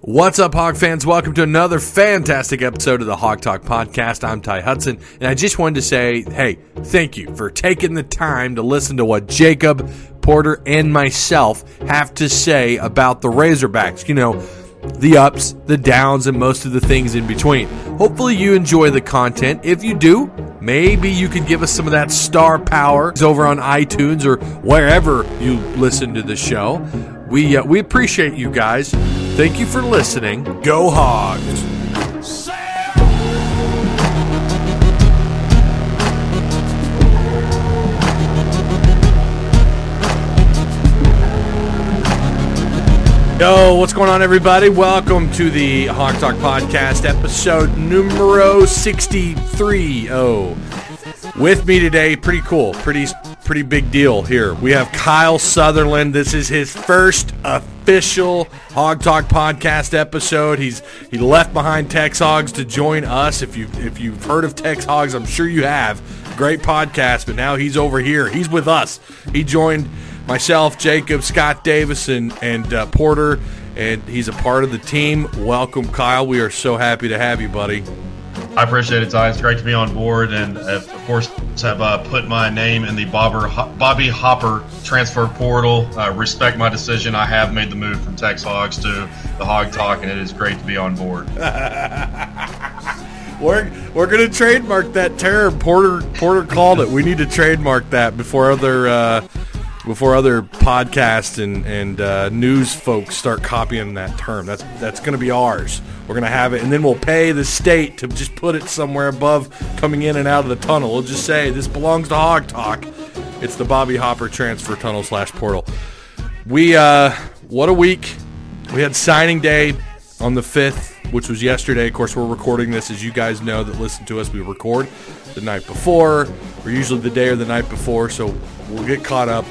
What's up, Hog fans? Welcome to another fantastic episode of the Hog Talk podcast. I'm Ty Hudson, and I just wanted to say, hey, thank you for taking the time to listen to what Jacob Porter and myself have to say about the Razorbacks. You know, the ups, the downs, and most of the things in between. Hopefully you enjoy the content. If you do, maybe you could give us some of that star power. It's over on iTunes or wherever you listen to the show. We appreciate you guys. Thank you for listening. Go Hogs! Yo, what's going on, everybody? Welcome to the Hog Talk podcast, episode numero 63. With me today, pretty cool, pretty big deal here. We have Kyle Sutherland. This is his first official Hog Talk podcast episode. He left behind Tex Hogs to join us. If you've heard of Tex Hogs, I'm sure you have. Great podcast, but now he's over here. He's with us. He joined myself, Jacob, Scott Davison, and Porter, and he's a part of the team. Welcome, Kyle. We are so happy to have you, buddy. I appreciate it, Ty. It's great to be on board, and of course have put my name in the Bobby Hopper transfer portal. Respect my decision. I have made the move from Tex Hogs to the Hog Talk, and it is great to be on board. We're gonna trademark that term. Porter called it. We need to trademark that before other podcasts and news folks start copying that term. That's going to be ours. We're going to have it, and then we'll pay the state to just put it somewhere above coming in and out of the tunnel. We'll just say, this belongs to Hog Talk. It's the Bobby Hopper transfer tunnel / portal. What a week. We had signing day on the 5th, which was yesterday. Of course, we're recording this, as you guys know that listen to us. We record the night before, or usually the day or the night before, so we'll get caught up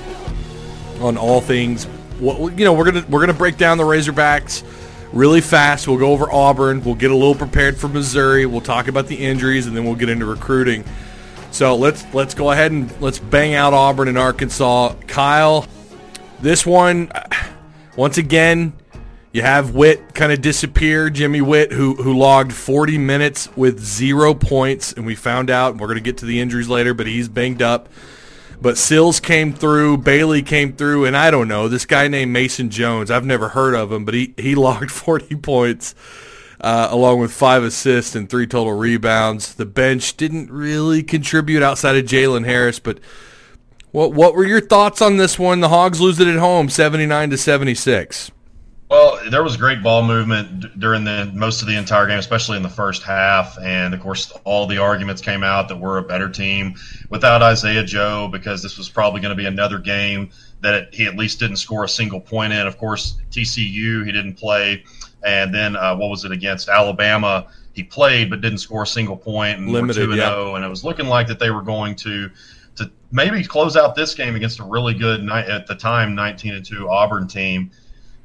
on all things. You know, we're gonna break down the Razorbacks really fast. We'll go over Auburn. We'll get a little prepared for Missouri. We'll talk about the injuries, and then we'll get into recruiting. So let's go ahead and let's bang out Auburn and Arkansas. Kyle, this one, once again, you have Whitt kind of disappear. Jimmy Whitt, who logged 40 minutes with 0 points, and we found out, and we're gonna get to the injuries later, but he's banged up. But Sills came through, Bailey came through, and I don't know, this guy named Mason Jones, I've never heard of him, but he logged 40 points along with 5 assists and 3 total rebounds. The bench didn't really contribute outside of Jalen Harris, but what were your thoughts on this one? The Hogs lose it at home, 79-76. Well, there was great ball movement during most of the entire game, especially in the first half. And, of course, all the arguments came out that we're a better team without Isaiah Joe, because this was probably going to be another game that he at least didn't score a single point in. Of course, TCU, he didn't play. And then, against Alabama, he played but didn't score a single point. And limited, 2-0, yeah. And it was looking like that they were going to maybe close out this game against a really good, at the time, 19-2 Auburn team.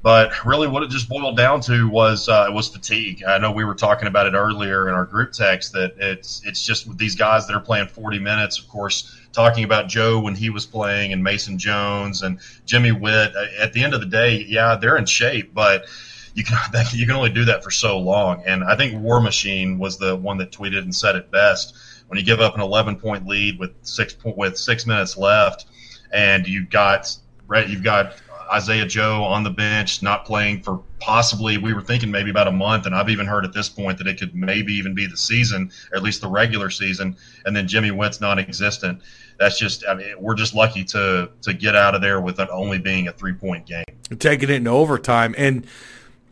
But really what it just boiled down to was fatigue. I know we were talking about it earlier in our group text, that it's just with these guys that are playing 40 minutes, of course, talking about Joe when he was playing and Mason Jones and Jimmy Whitt. At the end of the day, yeah, they're in shape, but you can only do that for so long. And I think War Machine was the one that tweeted and said it best. When you give up an 11-point lead with 6 minutes left, and you've got Isaiah Joe on the bench, not playing for possibly, we were thinking maybe about a month, and I've even heard at this point that it could maybe even be the season, or at least the regular season, and then Jimmy Whitt's non-existent. That's just, I mean, we're just lucky to get out of there with it only being a three-point game. Taking it in overtime. And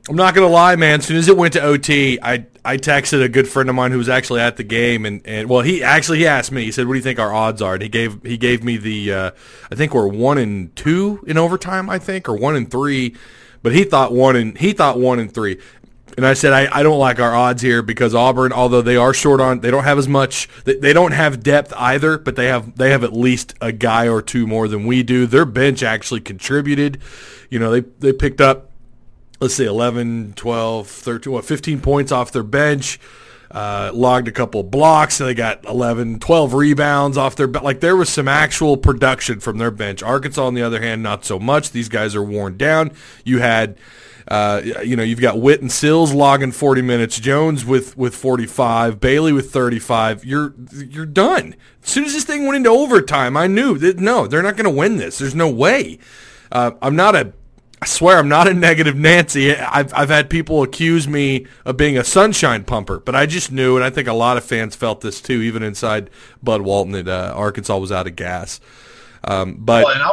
I'm not going to lie, man, as soon as it went to OT, I texted a good friend of mine who was actually at the game, and well, he asked me. He said, "What do you think our odds are?" And he gave me the I think we're 1-2 in overtime, I think, or 1-3, but he thought 1-3. And I said, I don't like our odds here because Auburn, although they are short on, they don't have as much. They don't have depth either, but they have at least a guy or two more than we do. Their bench actually contributed. You know, they picked up, let's say, 11, 12, 13, 15 points off their bench, logged a couple blocks, and they got 11, 12 rebounds off their bench. Like, there was some actual production from their bench. Arkansas, on the other hand, not so much. These guys are worn down. You had, you've got Witt and Sills logging 40 minutes, Jones with 45, Bailey with 35. You're done. As soon as this thing went into overtime, I knew that, no, they're not going to win this. There's no way. I swear I'm not a negative Nancy. I've had people accuse me of being a sunshine pumper, but I just knew, and I think a lot of fans felt this too, even inside Bud Walton, that Arkansas was out of gas. Go ahead. Well, I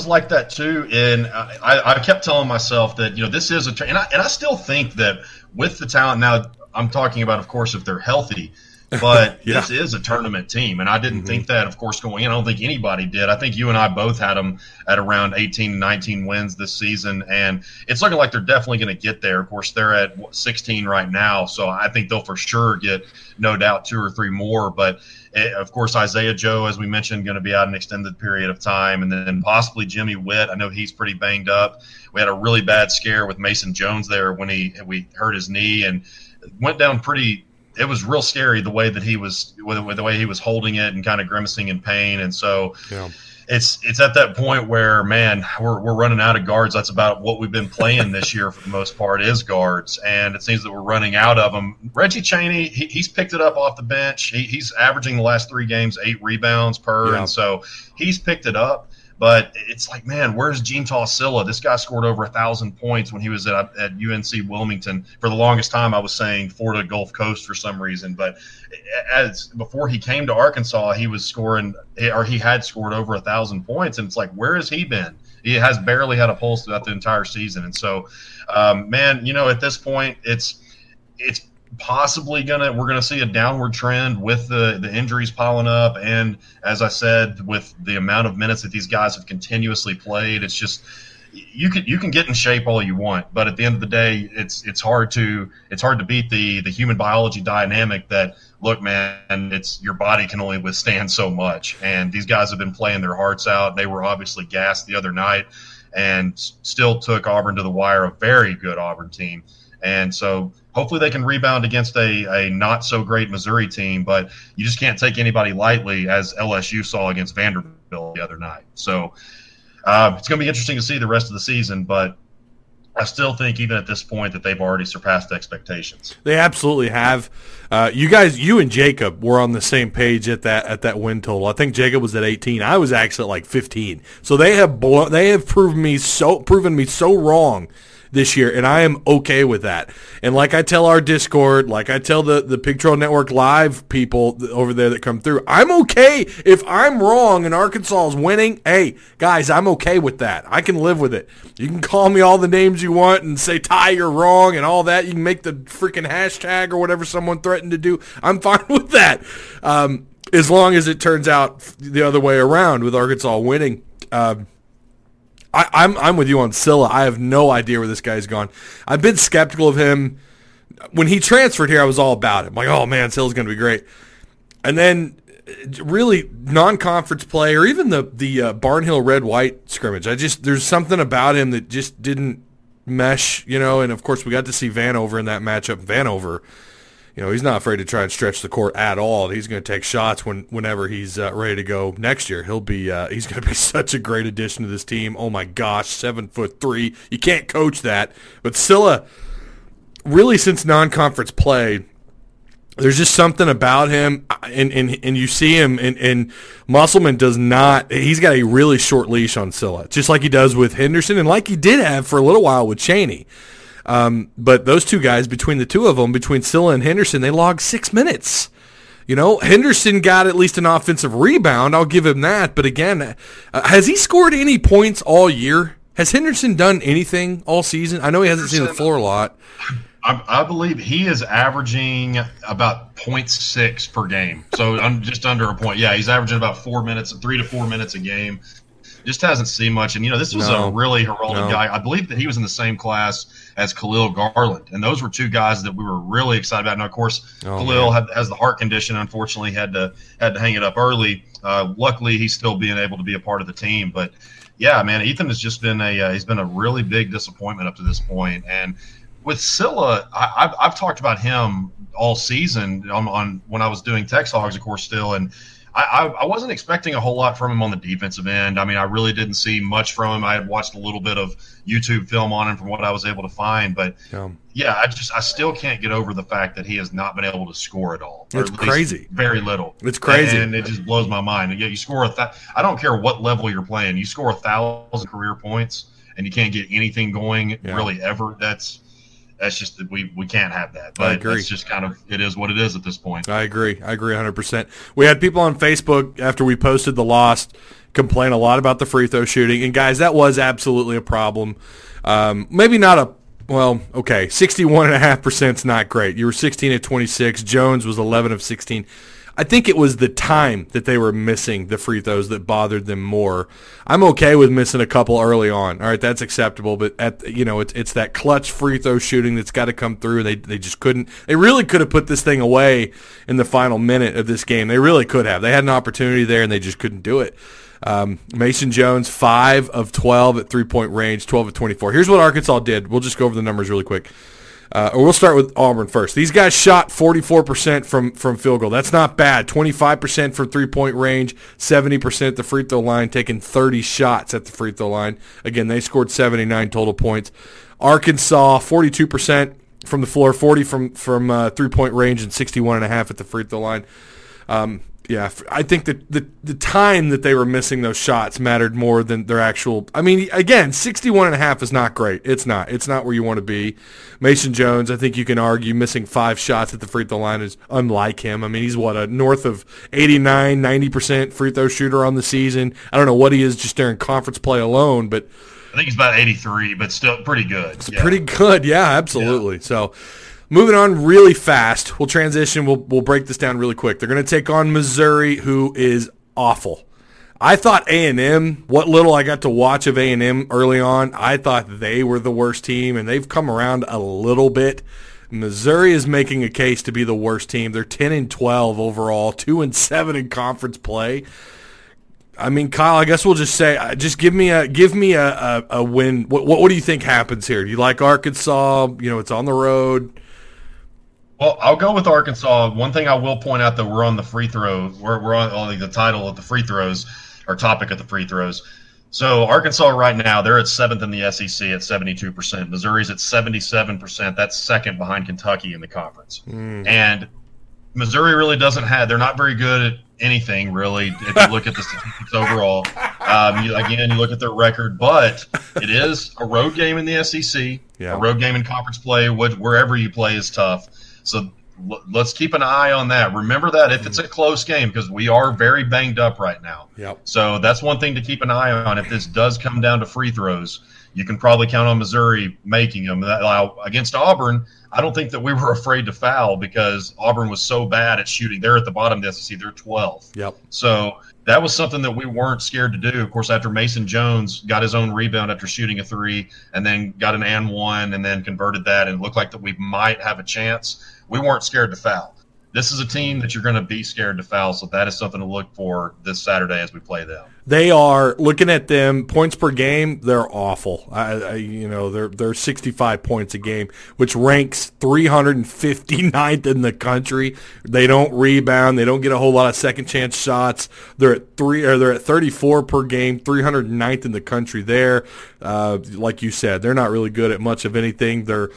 was like that too, and I kept telling myself that, you know, this is a and I still think that with the talent now, I'm talking about, of course, if they're healthy. But yeah. This is a tournament team, and I didn't think that, of course, going in. I don't think anybody did. I think you and I both had them at around 18, 19 wins this season, and it's looking like they're definitely going to get there. Of course, they're at 16 right now, so I think they'll for sure get, no doubt, two or three more. But, of course, Isaiah Joe, as we mentioned, going to be out an extended period of time, and then possibly Jimmy Whitt. I know he's pretty banged up. We had a really bad scare with Mason Jones there when we hurt his knee and went down pretty – it was real scary the way that he was holding it and kind of grimacing in pain. And so it's at that point where, man, we're running out of guards. That's about what we've been playing this year for the most part is guards. And it seems that we're running out of them. Reggie Chaney, he's picked it up off the bench. He's averaging the last three games, 8 rebounds per. Yeah. And so he's picked it up. But it's like, man, where's Gene Tosilla? This guy scored over 1,000 points when he was at UNC Wilmington. For the longest time, I was saying Florida Gulf Coast for some reason. But before he came to Arkansas, he was scoring, or he had scored over 1,000 points. And it's like, where has he been? He has barely had a pulse throughout the entire season. And so, man, you know, at this point, it's possibly we're gonna see a downward trend with the injuries piling up, and as I said, with the amount of minutes that these guys have continuously played, it's just you can get in shape all you want, but at the end of the day, it's hard to beat the human biology dynamic that, look, man, it's your body can only withstand so much, and these guys have been playing their hearts out. They were obviously gassed the other night, and still took Auburn to the wire, a very good Auburn team. And so hopefully they can rebound against a not-so-great Missouri team, but you just can't take anybody lightly, as LSU saw against Vanderbilt the other night. So it's going to be interesting to see the rest of the season, but I still think even at this point that they've already surpassed expectations. They absolutely have. You guys, you and Jacob were on the same page at that win total. I think Jacob was at 18. I was actually at like 15. So they have proven me so wrong this year, and I am okay with that. And like I tell our Discord, like I tell the Pig Trail Network Live people over there that come through, I'm okay if I'm wrong and Arkansas is winning. Hey, guys, I'm okay with that. I can live with it. You can call me all the names you want and say, Ty, you're wrong, and all that. You can make the freaking hashtag or whatever someone threatened to do. I'm fine with that, as long as it turns out the other way around with Arkansas winning. I'm with you on Silla. I have no idea where this guy's gone. I've been skeptical of him. When he transferred here, I was all about him. Like, oh, man, Silla's going to be great. And then really non-conference play, or even the Barnhill Red-White scrimmage, there's something about him that just didn't mesh, you know. And, of course, we got to see Vanover in that matchup. Vanover, you know, he's not afraid to try and stretch the court at all. He's going to take shots whenever he's ready to go next year. He's going to be such a great addition to this team. Oh my gosh, 7'3". You can't coach that. But Silla, really, since non-conference play, There's just something about him, and you see him, and Musselman does not – he's got a really short leash on Silla, just like he does with Henderson and like he did have for a little while with Chaney. But those two guys, between the two of them, between Silla and Henderson, they logged 6 minutes. You know, Henderson got at least an offensive rebound. I'll give him that. But, again, has he scored any points all year? Has Henderson done anything all season? I know he hasn't seen the floor a lot. I believe he is averaging about 0.6 per game, so I'm just under a point. Yeah, he's averaging about 4 minutes, 3 to 4 minutes a game. Just hasn't seen much. And, you know, this was a really heralded guy. I believe that he was in the same class as Khalil Garland, and those were two guys that we were really excited about. Now, of course, Khalil has the heart condition, unfortunately, had to hang it up early. Luckily, he's still being able to be a part of the team, but, yeah, man, Ethan has just been he's been a really big disappointment up to this point, and – with Silla, I've talked about him all season on when I was doing Tex Hogs, of course, still, and I wasn't expecting a whole lot from him on the defensive end. I mean, I really didn't see much from him. I had watched a little bit of YouTube film on him from what I was able to find, but yeah, I still can't get over the fact that he has not been able to score at all. It's crazy, very little. It's crazy, and it just blows my mind. And yeah, you score I don't care what level you're playing, you score 1,000 career points, and you can't get anything going really ever. That's just – we can't have that. But it's just kind of – it is what it is at this point. I agree 100%. We had people on Facebook after we posted the loss complain a lot about the free throw shooting. And, guys, that was absolutely a problem. Maybe not a – well, okay, 61.5% is not great. You were 16 of 26. Jones was 11 of 16. I think it was the time that they were missing the free throws that bothered them more. I'm okay with missing a couple early on. All right, that's acceptable, but it's that clutch free throw shooting that's got to come through. They just couldn't. They really could have put this thing away in the final minute of this game. They really could have. They had an opportunity there, and they just couldn't do it. Mason Jones, 5 of 12 at three-point range, 12 of 24. Here's what Arkansas did. We'll just go over the numbers really quick. We'll start with Auburn first. These guys shot 44% from field goal. That's not bad. 25% from three-point range, 70% at the free throw line, taking 30 shots at the free throw line. Again, they scored 79 total points. Arkansas, 42% from the floor, 40 from three-point range, and 61.5 at the free throw line. Yeah, I think that the time that they were missing those shots mattered more than their actual – I mean, again, 61.5 is not great. It's not. It's not where you want to be. Mason Jones, I think you can argue missing 5 shots at the free throw line is unlike him. I mean, he's a north of 89, 90% free throw shooter on the season. I don't know what he is just during conference play alone, but – I think he's about 83, but still pretty good. It's pretty good, yeah, absolutely. Yeah. So – moving on really fast, we'll transition. We'll break this down really quick. They're going to take on Missouri, who is awful. I thought A&M, what little I got to watch of A&M early on, I thought they were the worst team, and they've come around a little bit. Missouri is making a case to be the worst team. They're 10-12 overall, 2-7 in conference play. I mean, Kyle, I guess we'll just say, just give me a win. What do you think happens here? Do you like Arkansas? You know, it's on the road. Well, I'll go with Arkansas. One thing I will point out, though, we're on the free throw. We're on the title of the free throws, or topic of the free throws. So Arkansas right now, they're at 7th in the SEC at 72%. Missouri's at 77%. That's second behind Kentucky in the conference. And Missouri really doesn't have – they're not very good at anything, really, if you look at the statistics overall. You look at their record, but it is a road game in the SEC, a road game in conference play. Wherever you play is tough. So let's keep an eye on that. Remember that if it's a close game, because we are very banged up right now. Yep. So that's one thing to keep an eye on. If this does come down to free throws, you can probably count on Missouri making them. Against Auburn, I don't think that we were afraid to foul because Auburn was so bad at shooting. They're at the bottom of the SEC. They're 12th. Yep. So that was something that we weren't scared to do. Of course, after Mason Jones got his own rebound after shooting a three and then got an and one and then converted that and looked like that we might have a chance, we weren't scared to foul. This is a team that you're going to be scared to foul, so that is something to look for this Saturday as we play them. They are, looking at them, points per game, they're awful. They're 65 points a game, which ranks 359th in the country. They don't rebound. They don't get a whole lot of second-chance shots. They're at 34 per game, 309th in the country there. Like you said, they're not really good at much of anything. They're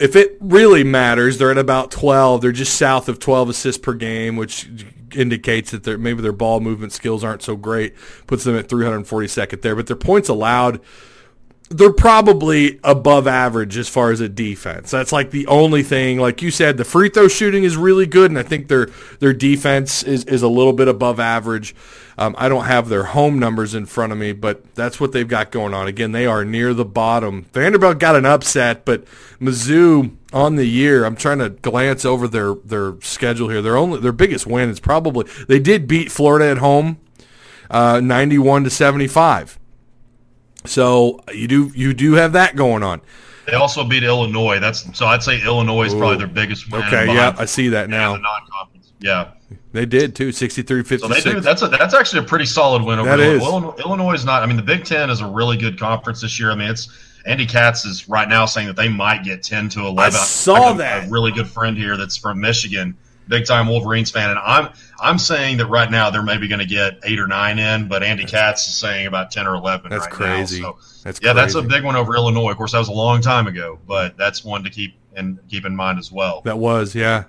if it really matters, they're at about 12. They're just south of 12 assists per game, which indicates that maybe their ball movement skills aren't so great. Puts them at 342nd there. But their points allowed, they're probably above average as far as a defense. That's like the only thing. Like you said, the free throw shooting is really good, and I think their defense is a little bit above average. I don't have their home numbers in front of me, but that's what they've got going on. Again, they are near the bottom. Vanderbilt got an upset, but Mizzou on the year, I'm trying to glance over their schedule here. Their biggest win is probably, they did beat Florida at home 91-75. So you do have that going on. They also beat Illinois. So I'd say Illinois is probably their biggest win. Okay, yeah, I see that now. The non-conference. Yeah, they did too, 63-56. So they do. That's actually a pretty solid win over Illinois. Illinois is not. I mean, the Big Ten is a really good conference this year. I mean, it's Andy Katz is right now saying that they might get 10 to 11. I saw that. A really good friend here that's from Michigan, big time Wolverines fan, and I'm saying that right now they're maybe going to get 8 or 9 in, but Andy Katz is saying about 10 or 11. That's right crazy. Now. So, that's a big one over Illinois. Of course, that was a long time ago, but that's one to keep in mind as well. That was, yeah.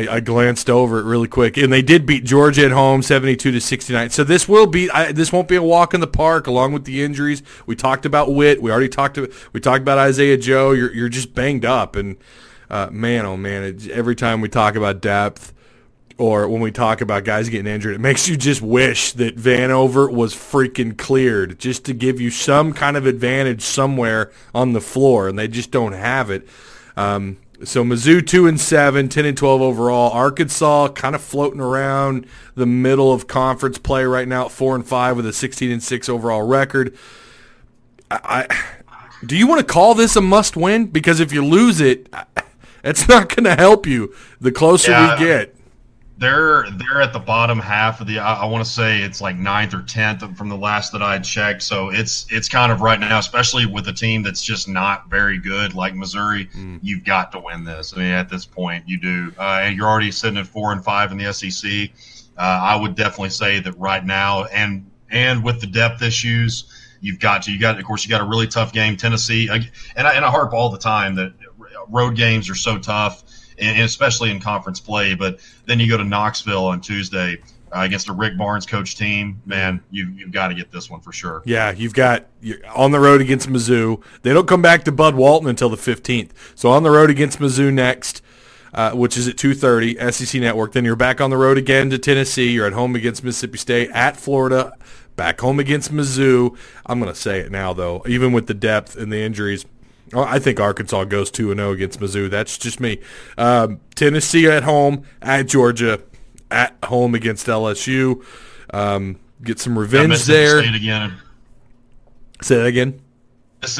I glanced over it really quick, and they did beat Georgia at home, 72-69. So this won't be a walk in the park. Along with the injuries, we talked about Whitt. We talked about Isaiah Joe. You're just banged up, and man, oh man, every time we talk about depth or when we talk about guys getting injured, it makes you just wish that Vanover was freaking cleared just to give you some kind of advantage somewhere on the floor, and they just don't have it. So Mizzou 2-7, 10-12 overall. Arkansas kind of floating around the middle of conference play right now at 4-5 with a 16-6 overall record. Do you want to call this a must-win? Because if you lose it, it's not going to help you the closer we get. They're at the bottom half of the. I want to say it's like 9th or 10th from the last that I had checked. So it's kind of right now, especially with a team that's just not very good like Missouri. You've got to win this. I mean, at this point, you do, and you're already sitting at 4-5 in the SEC. I would definitely say that right now, and with the depth issues, you got a really tough game, Tennessee, and I harp all the time that road games are so tough. And especially in conference play. But then you go to Knoxville on Tuesday against a Rick Barnes coach team. Man, you've got to get this one for sure. Yeah, you're on the road against Mizzou. They don't come back to Bud Walton until the 15th. So on the road against Mizzou next, which is at 2:30, SEC Network. Then you're back on the road again to Tennessee. You're at home against Mississippi State, at Florida, back home against Mizzou. I'm going to say it now, though, even with the depth and the injuries, I think Arkansas goes 2-0 against Mizzou. That's just me. Tennessee at home, at Georgia, at home against LSU. Get some revenge there. Mississippi State again. Say that again?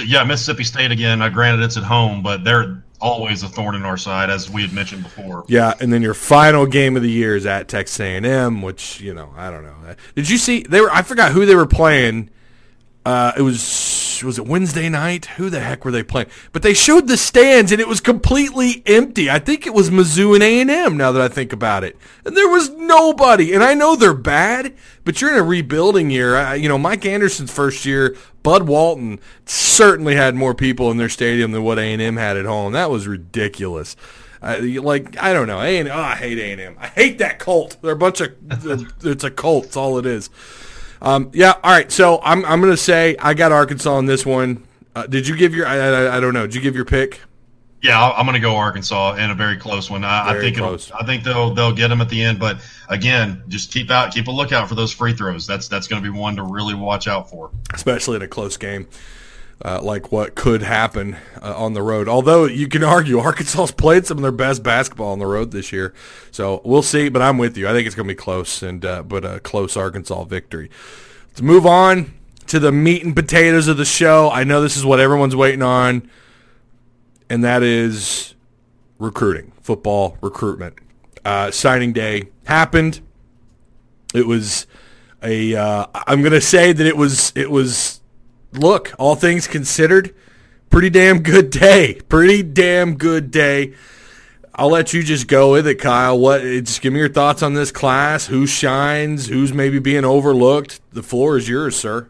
Yeah, Mississippi State again. Granted, it's at home, but they're always a thorn in our side, as we had mentioned before. Yeah, and then your final game of the year is at Texas A&M, which, you know, I don't know. Did you see? I forgot who they were playing. It was it Wednesday night? Who the heck were they playing? But they showed the stands, and it was completely empty. I think it was Mizzou and A&M, now that I think about it. And there was nobody. And I know they're bad, but you're in a rebuilding year. Mike Anderson's first year, Bud Walton certainly had more people in their stadium than what A&M had at home. That was ridiculous. I don't know. A&M, I hate A&M. I hate that cult. They're a bunch of – it's a cult. It's all it is. Yeah. All right. So I'm gonna say I got Arkansas on this one. Did you give your? I don't know. Did you give your pick? Yeah, I'm gonna go Arkansas in a very close one. I think they'll get them at the end. But again, just keep a lookout for those free throws. That's gonna be one to really watch out for, especially in a close game. Like what could happen on the road. Although you can argue Arkansas's played some of their best basketball on the road this year. So we'll see, but I'm with you. I think it's going to be close, but a close Arkansas victory. Let's move on to the meat and potatoes of the show. I know this is what everyone's waiting on, and that is recruiting, football recruitment. Signing day happened. It was I'm going to say that it was look, all things considered, pretty damn good day. Pretty damn good day. I'll let you just go with it, Kyle. Just give me your thoughts on this class, who shines, who's maybe being overlooked. The floor is yours, sir.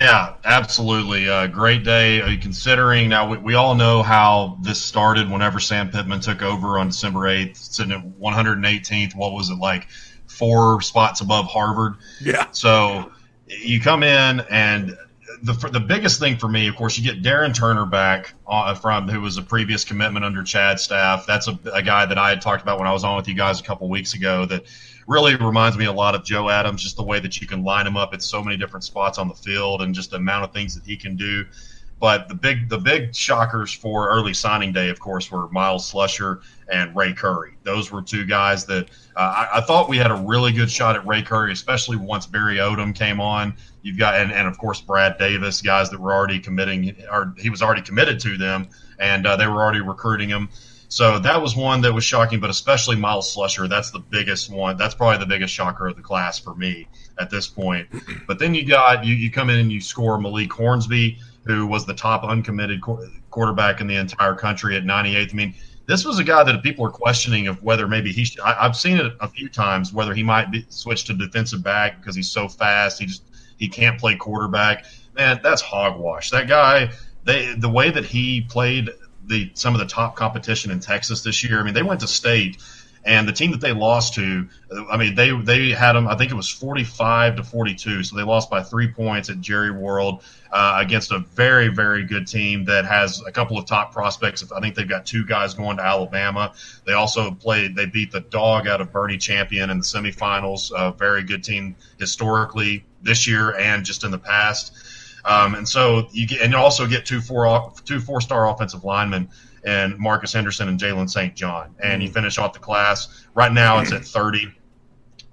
Yeah, absolutely. Great day considering. Now, we all know how this started whenever Sam Pittman took over on December 8th, sitting at 118th. What was it, like 4 spots above Harvard? Yeah. So you come in, and the biggest thing for me, of course, you get Darren Turner back from who was a previous commitment under Chad's staff. That's a guy that I had talked about when I was on with you guys a couple weeks ago that really reminds me a lot of Joe Adams, just the way that you can line him up at so many different spots on the field and just the amount of things that he can do. But the big shockers for early signing day, of course, were Miles Slusher and Ray Curry. Those were two guys that I thought we had a really good shot at Ray Curry, especially once Barry Odom came on. You've got and of course Brad Davis, guys that were already committing, or he was already committed to them, and they were already recruiting him. So that was one that was shocking, but especially Miles Slusher. That's the biggest one. That's probably the biggest shocker of the class for me at this point. But then you come in and you score Malik Hornsby, who was the top uncommitted quarterback in the entire country at 98th. I mean, this was a guy that people are questioning of whether maybe he should. I've seen it a few times, whether he might be switched to defensive back because he's so fast. He can't play quarterback. Man, that's hogwash. That guy, the way that he played – some of the top competition in Texas this year. I mean, they went to state, and the team that they lost to, I mean, they had them, I think it was 45-42, so they lost by 3 points at Jerry World against a very, very good team that has a couple of top prospects. I think they've got 2 guys going to Alabama. They also they beat the dog out of Bernie Champion in the semifinals, a very good team historically this year and just in the past. And so you also get two four-star offensive linemen and Marcus Henderson and Jalen St. John. And you finish off the class. Right now it's at 30.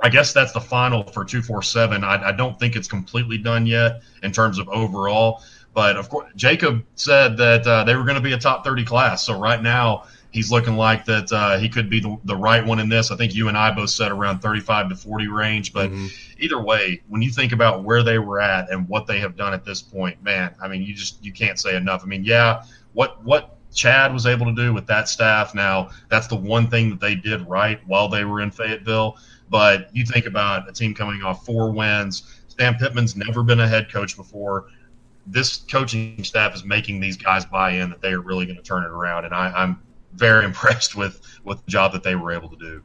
I guess that's the final for 247. I don't think it's completely done yet in terms of overall. But, of course, Jacob said that they were going to be a top 30 class. So right now he's looking like that he could be the right one in this. I think you and I both said around 35-40 range. But either way, when you think about where they were at and what they have done at this point, man, I mean, you can't say enough. I mean, yeah, what Chad was able to do with that staff now, that's the one thing that they did right while they were in Fayetteville. But you think about a team coming off 4 wins. Sam Pittman's never been a head coach before. This coaching staff is making these guys buy in that they are really going to turn it around, and I'm very impressed with the job that they were able to do.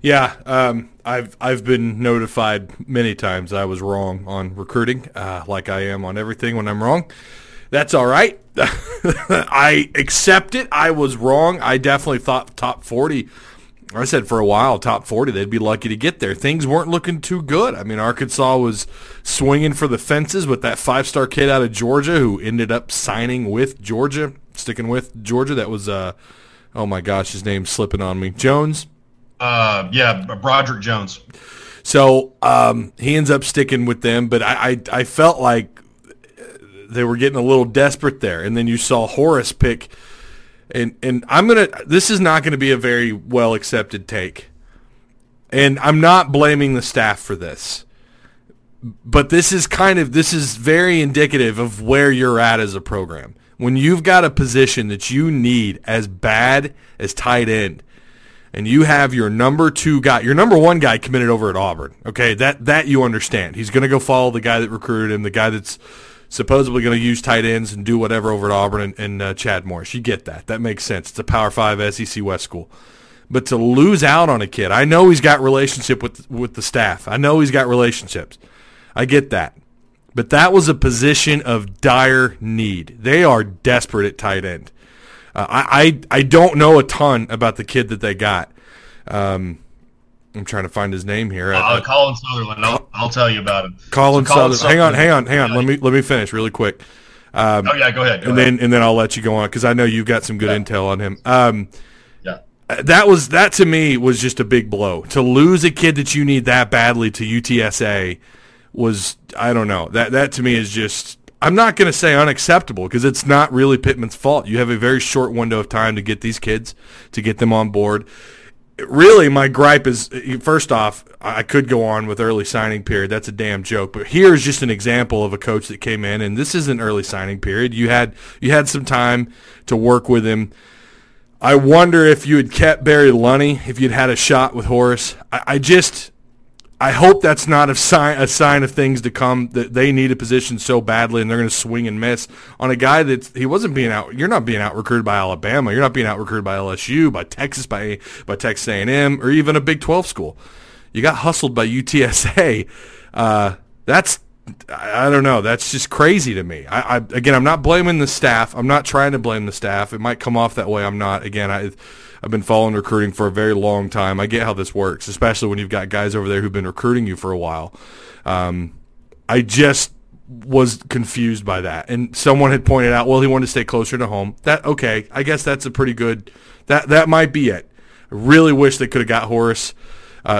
Yeah, I've been notified many times I was wrong on recruiting, like I am on everything when I'm wrong. That's all right. I accept it. I was wrong. I definitely thought top 40. I said for a while, top 40, they'd be lucky to get there. Things weren't looking too good. I mean, Arkansas was swinging for the fences with that 5-star kid out of Georgia who ended up signing with Georgia, sticking with Georgia. That was oh my gosh, his name's slipping on me. Jones? Yeah, Broderick Jones. So he ends up sticking with them, but I felt like they were getting a little desperate there. And then you saw Horace Pick, and this is not gonna be a very well accepted take. And I'm not blaming the staff for this. But this is very indicative of where you're at as a program. When you've got a position that you need as bad as tight end, and you have your number 2 guy, your number 1 guy committed over at Auburn, okay, that you understand. He's going to go follow the guy that recruited him, the guy that's supposedly going to use tight ends and do whatever over at Auburn and Chad Morris. You get that. That makes sense. It's a Power 5 SEC West school. But to lose out on a kid, I know he's got relationship with the staff. I know he's got relationships. I get that. But that was a position of dire need. They are desperate at tight end. I don't know a ton about the kid that they got. I'm trying to find his name here. Colin Sutherland. I'll tell you about him. Colin Sutherland. Hang on. Yeah. Let me finish really quick. Go ahead. Then I'll let you go on because I know you've got some good intel on him. That to me was just a big blow to lose a kid that you need that badly to UTSA. Was, I don't know, that to me is just, I'm not going to say unacceptable because it's not really Pittman's fault. You have a very short window of time to get these kids, to get them on board. Really, my gripe is, first off, I could go on with early signing period. That's a damn joke. But here's just an example of a coach that came in, and this is an early signing period. You had some time to work with him. I wonder if you had kept Barry Lunny, if you'd had a shot with Horace. I just... I hope that's not a sign of things to come, that they need a position so badly and they're going to swing and miss on a guy that he wasn't being out. You're not being out-recruited by Alabama. You're not being out-recruited by LSU, by Texas, by Texas A&M, or even a Big 12 school. You got hustled by UTSA. That's, I don't know. That's just crazy to me. Again, I'm not blaming the staff. I'm not trying to blame the staff. It might come off that way. I'm not. Again, I've been following recruiting for a very long time. I get how this works, especially when you've got guys over there who've been recruiting you for a while. I just was confused by that. And someone had pointed out, well, he wanted to stay closer to home. Okay, I guess that's a pretty good – that might be it. I really wish they could have got Horace.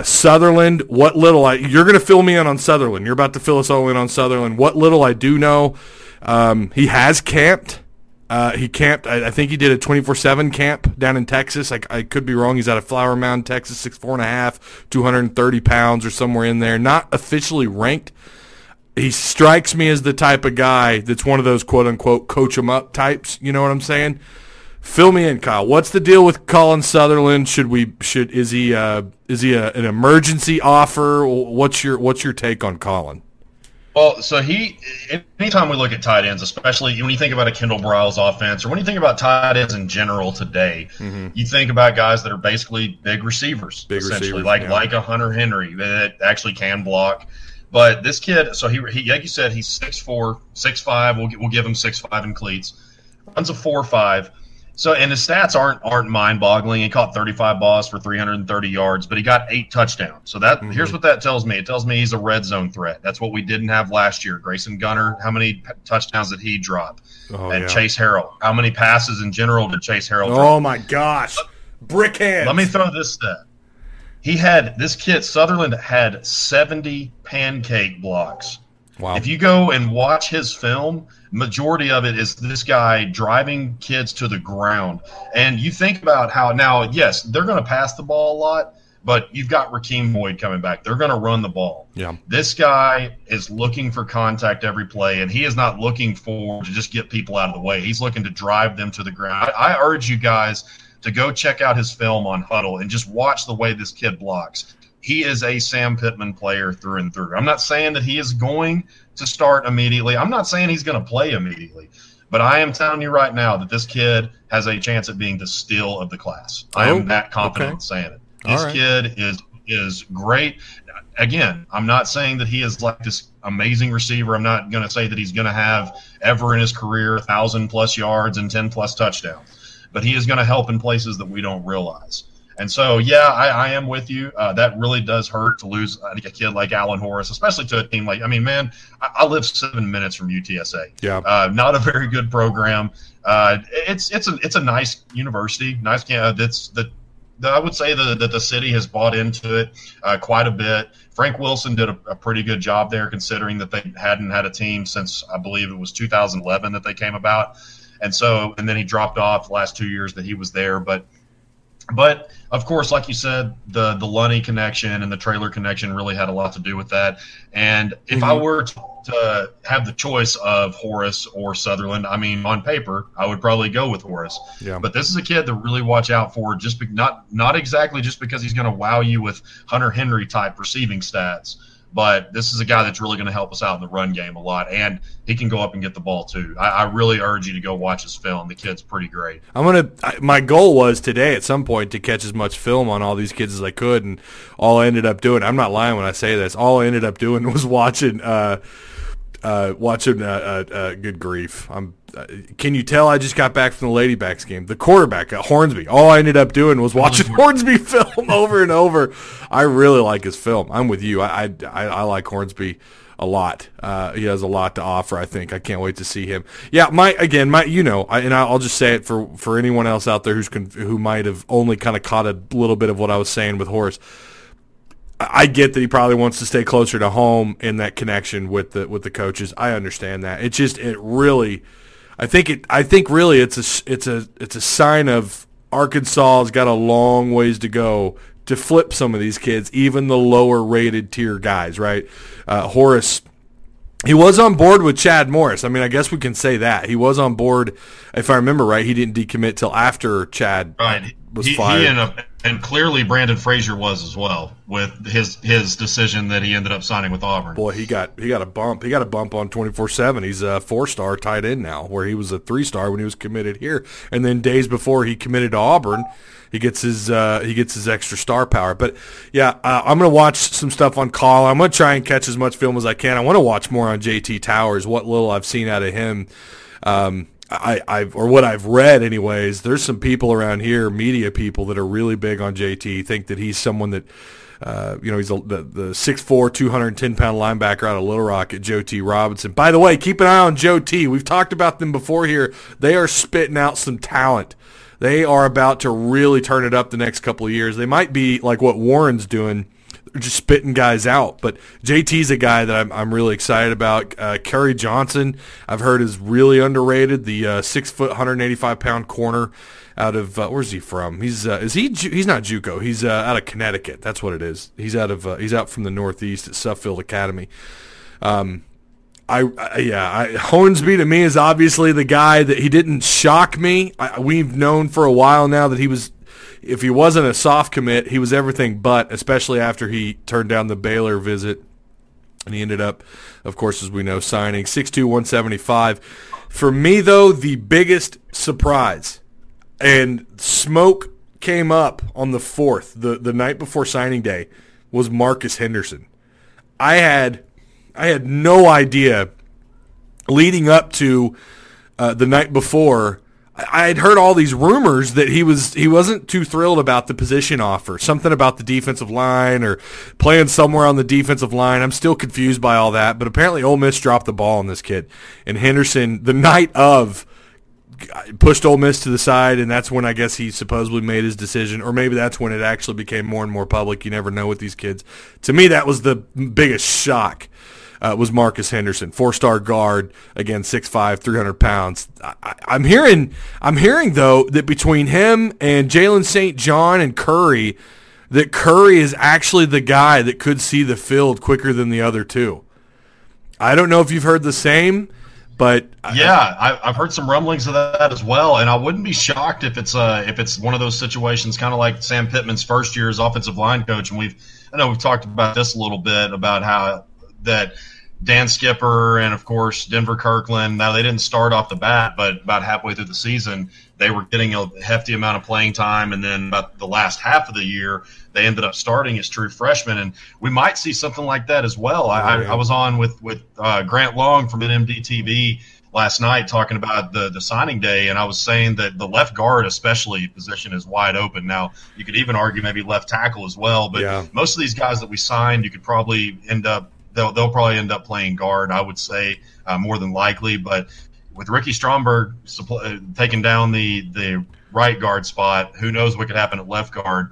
Sutherland, what little you're going to fill me in on Sutherland. You're about to fill us all in on Sutherland. What little I do know, he has camped. He camped. I think he did a 24/7 camp down in Texas. I could be wrong. He's out of Flower Mound, Texas, 6'4.5", 230 pounds or somewhere in there. Not officially ranked. He strikes me as the type of guy that's one of those quote unquote coach 'em up types. You know what I'm saying? Fill me in, Kyle. What's the deal with Colin Sutherland? Is he an emergency offer? What's your take on Colin? Well, so anytime we look at tight ends, especially when you think about a Kendall Briles offense, or when you think about tight ends in general today, you think about guys that are basically big receivers, like a Hunter Henry that actually can block. But this kid, so he like you said, he's 6'4", 6'5". We'll give him 6'5" in cleats. Runs a 4.5. So, and his stats aren't mind-boggling. He caught 35 balls for 330 yards, but he got 8 touchdowns. So that here's what that tells me. It tells me he's a red zone threat. That's what we didn't have last year. Grayson Gunner, how many touchdowns did he drop? Chase Harrell, how many passes in general did Chase Harrell drop? Oh my gosh, brick hands. Let me throw this stat. Sutherland had 70 pancake blocks. Wow. If you go and watch his film, majority of it is this guy driving kids to the ground. And you think about how now, yes, they're going to pass the ball a lot, but you've got Rakeem Boyd coming back. They're going to run the ball. Yeah. This guy is looking for contact every play, and he is not looking for to just get people out of the way. He's looking to drive them to the ground. I urge you guys to go check out his film on Huddle and just watch the way this kid blocks. He is a Sam Pittman player through and through. I'm not saying that he is going to start immediately. I'm not saying he's going to play immediately. But I am telling you right now that this kid has a chance at being the steal of the class. I am that confident in saying it. This kid is great. Again, I'm not saying that he is like this amazing receiver. I'm not going to say that he's going to have ever in his career 1,000-plus yards and 10-plus touchdowns. But he is going to help in places that we don't realize. And so, yeah, I am with you. That really does hurt to lose a kid like Allen Horace, especially to a team like – I mean, man, I live 7 minutes from UTSA. Yeah. Not a very good program. It's a nice university, nice campus. I would say that the city has bought into it quite a bit. Frank Wilson did a pretty good job there, considering that they hadn't had a team since I believe it was 2011 that they came about. And then he dropped off the last 2 years that he was there, But, of course, like you said, the Lunny connection and the trailer connection really had a lot to do with that. And if I were to have the choice of Horace or Sutherland, I mean, on paper, I would probably go with Horace. Yeah. But this is a kid to really watch out for, just not exactly just because he's going to wow you with Hunter Henry-type receiving stats. But this is a guy that's really going to help us out in the run game a lot, and he can go up and get the ball too. I really urge you to go watch his film. The kid's pretty great. My goal was today at some point to catch as much film on all these kids as I could, and all I ended up doing. I'm not lying when I say this. All I ended up doing was watching. Good grief! Can you tell I just got back from the Ladybacks game? The quarterback at Hornsby. All I ended up doing was watching Hornsby film over and over. I really like his film. I'm with you. I like Hornsby a lot. He has a lot to offer. I think I can't wait to see him. Yeah, I'll just say it for anyone else out there who might have only kind of caught a little bit of what I was saying with Horace. I get that he probably wants to stay closer to home in that connection with the coaches. I understand that. I think really it's a sign of Arkansas has got a long ways to go to flip some of these kids, even the lower rated tier guys, right? Horace, he was on board with Chad Morris. I mean, I guess we can say that. He was on board, if I remember right, he didn't decommit till after Chad was fired. He ended up, and clearly Brandon Frazier was as well with his decision that he ended up signing with Auburn. Boy, he got a bump. He got a bump on 24/7. He's a 4-star tight end now, where he was a 3-star when he was committed here. And then days before he committed to Auburn, he gets his extra star power. But yeah, I'm gonna watch some stuff on Kyle. I'm gonna try and catch as much film as I can. I want to watch more on JT Towers. What little I've seen out of him. What I've read anyways, there's some people around here, media people, that are really big on JT, think that he's someone that, he's the 6'4", 210-pound linebacker out of Little Rock at Joe T. Robinson. By the way, keep an eye on Joe T. We've talked about them before here. They are spitting out some talent. They are about to really turn it up the next couple of years. They might be like what Warren's doing, just spitting guys out. But JT's a guy that I'm really excited about. Kerry Johnson, I've heard, is really underrated. The 6 foot, 185-pound corner out of where's he from? He's not JUCO. He's out of Connecticut. That's what it is. He's out from the Northeast at Suffield Academy. Hornsby to me is obviously the guy that he didn't shock me. We've known for a while now that he was. If he wasn't a soft commit, he was everything but, especially after he turned down the Baylor visit. And he ended up, of course, as we know, signing 6'2", 175. For me, though, the biggest surprise, and smoke came up on the 4th, the night before signing day, was Marcus Henderson. I had no idea leading up to the night before. I had heard all these rumors that he wasn't too thrilled about the position offer, something about the defensive line or playing somewhere on the defensive line. I'm still confused by all that, but apparently Ole Miss dropped the ball on this kid. And Henderson, the night of, pushed Ole Miss to the side, and that's when I guess he supposedly made his decision, or maybe that's when it actually became more and more public. You never know with these kids. To me, that was the biggest shock. Was Marcus Henderson, 4-star guard, again, 6'5", 300 pounds. I'm hearing though that between him and Jalen St. John and Curry, that Curry is actually the guy that could see the field quicker than the other two. I don't know if you've heard the same, but yeah, I've heard some rumblings of that as well, and I wouldn't be shocked if it's one of those situations, kind of like Sam Pittman's first year as offensive line coach, and I know we've talked about this a little bit about how that. Dan Skipper and, of course, Denver Kirkland, now they didn't start off the bat, but about halfway through the season, they were getting a hefty amount of playing time, and then about the last half of the year, they ended up starting as true freshmen, and we might see something like that as well. I was on with Grant Long from NMDTV last night talking about the signing day, and I was saying that the left guard especially position is wide open. Now, you could even argue maybe left tackle as well, but most of these guys that we signed, you could probably end up they'll probably end up playing guard, I would say, more than likely. But with Ricky Stromberg taking down the right guard spot, who knows what could happen at left guard,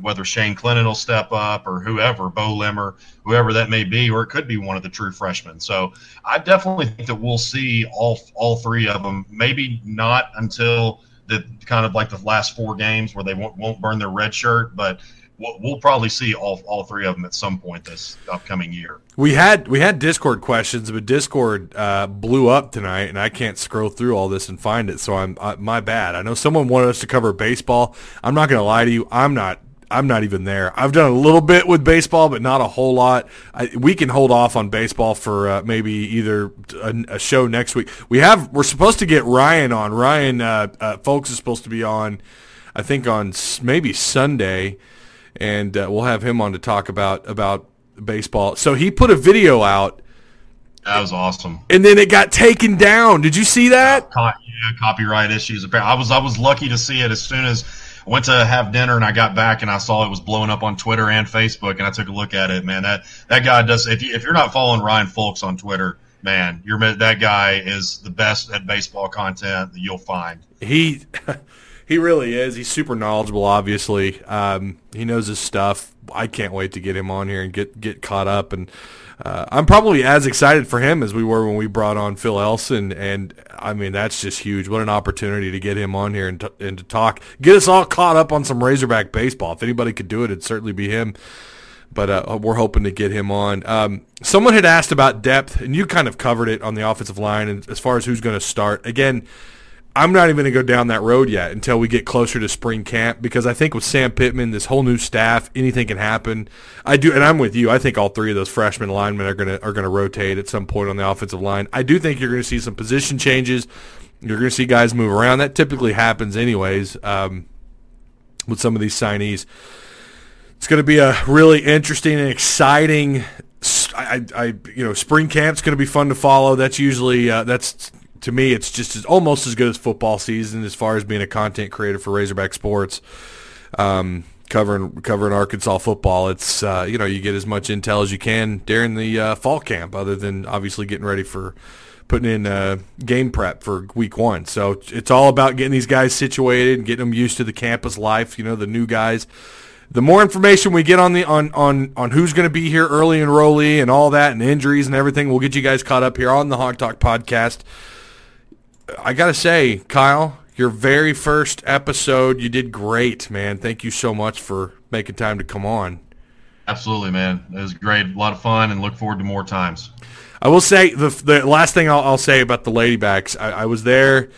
whether Shane Clinton will step up or whoever, Bo Limmer, whoever that may be, or it could be one of the true freshmen. So I definitely think that we'll see all three of them, maybe not until the kind of like the last four games where they won't burn their red shirt, but – we'll probably see all three of them at some point this upcoming year. We had Discord questions, but Discord blew up tonight, and I can't scroll through all this and find it. So my bad. I know someone wanted us to cover baseball. I'm not going to lie to you. I'm not even there. I've done a little bit with baseball, but not a whole lot. We can hold off on baseball for maybe either a show next week. We're supposed to get Ryan on. Ryan Fulks is supposed to be on, I think, on maybe Sunday. And we'll have him on to talk about baseball. So he put a video out. That was awesome. And then it got taken down. Did you see that? Yeah, copyright issues. I was lucky to see it as soon as I went to have dinner and I got back and I saw it was blowing up on Twitter and Facebook, and I took a look at it. Man, that guy does. If you're not following Ryan Fulks on Twitter, man, that guy is the best at baseball content that you'll find. He really is. He's super knowledgeable, obviously. He knows his stuff. I can't wait to get him on here and get caught up. And I'm probably as excited for him as we were when we brought on Phil Elson. And, I mean, that's just huge. What an opportunity to get him on here and to talk. Get us all caught up on some Razorback baseball. If anybody could do it, it'd certainly be him. But we're hoping to get him on. Someone had asked about depth, and you kind of covered it on the offensive line and as far as who's going to start. Again, I'm not even going to go down that road yet until we get closer to spring camp, because I think with Sam Pittman, this whole new staff, anything can happen. I do, and I'm with you. I think all three of those freshman linemen are going to rotate at some point on the offensive line. I do think you're going to see some position changes. You're going to see guys move around. That typically happens anyways with some of these signees. It's going to be a really interesting and exciting. Spring camp's going to be fun to follow. That's usually to me, it's just almost as good as football season as far as being a content creator for Razorback Sports, covering Arkansas football. It's you get as much intel as you can during the fall camp, other than obviously getting ready for putting in game prep for week one. So it's all about getting these guys situated and getting them used to the campus life. The new guys. The more information we get on who's going to be here early enrollee and all that and injuries and everything, we'll get you guys caught up here on the Hog Talk podcast. I got to say, Kyle, your very first episode, you did great, man. Thank you so much for making time to come on. Absolutely, man. It was great. A lot of fun, and look forward to more times. I will say the last thing I'll say about the Ladybacks, I was there.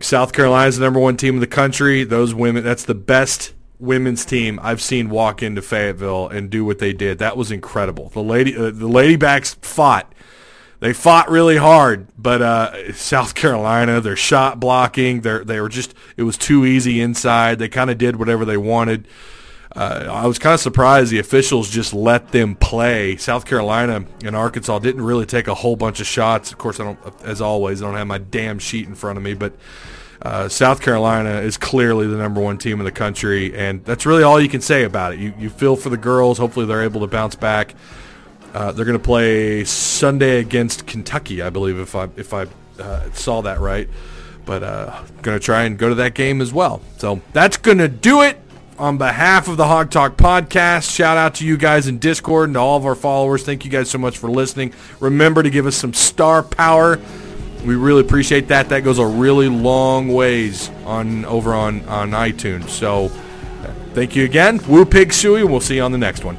South Carolina's the number one team in the country. Those women, that's the best women's team I've seen walk into Fayetteville and do what they did. That was incredible. The Ladybacks fought. They fought really hard, but South Carolina, their shot blocking, they were just, it was too easy inside. They kind of did whatever they wanted. I was kind of surprised the officials just let them play. South Carolina and Arkansas didn't really take a whole bunch of shots. Of course, I don't have my damn sheet in front of me, but South Carolina is clearly the number one team in the country, and that's really all you can say about it. You feel for the girls. Hopefully they're able to bounce back. They're going to play Sunday against Kentucky, I believe, if I saw that right. But going to try and go to that game as well. So that's going to do it. On behalf of the Hog Talk podcast, shout out to you guys in Discord and to all of our followers. Thank you guys so much for listening. Remember to give us some star power. We really appreciate that. That goes a really long ways over on iTunes. So thank you again. Woo Pig Suey, and we'll see you on the next one.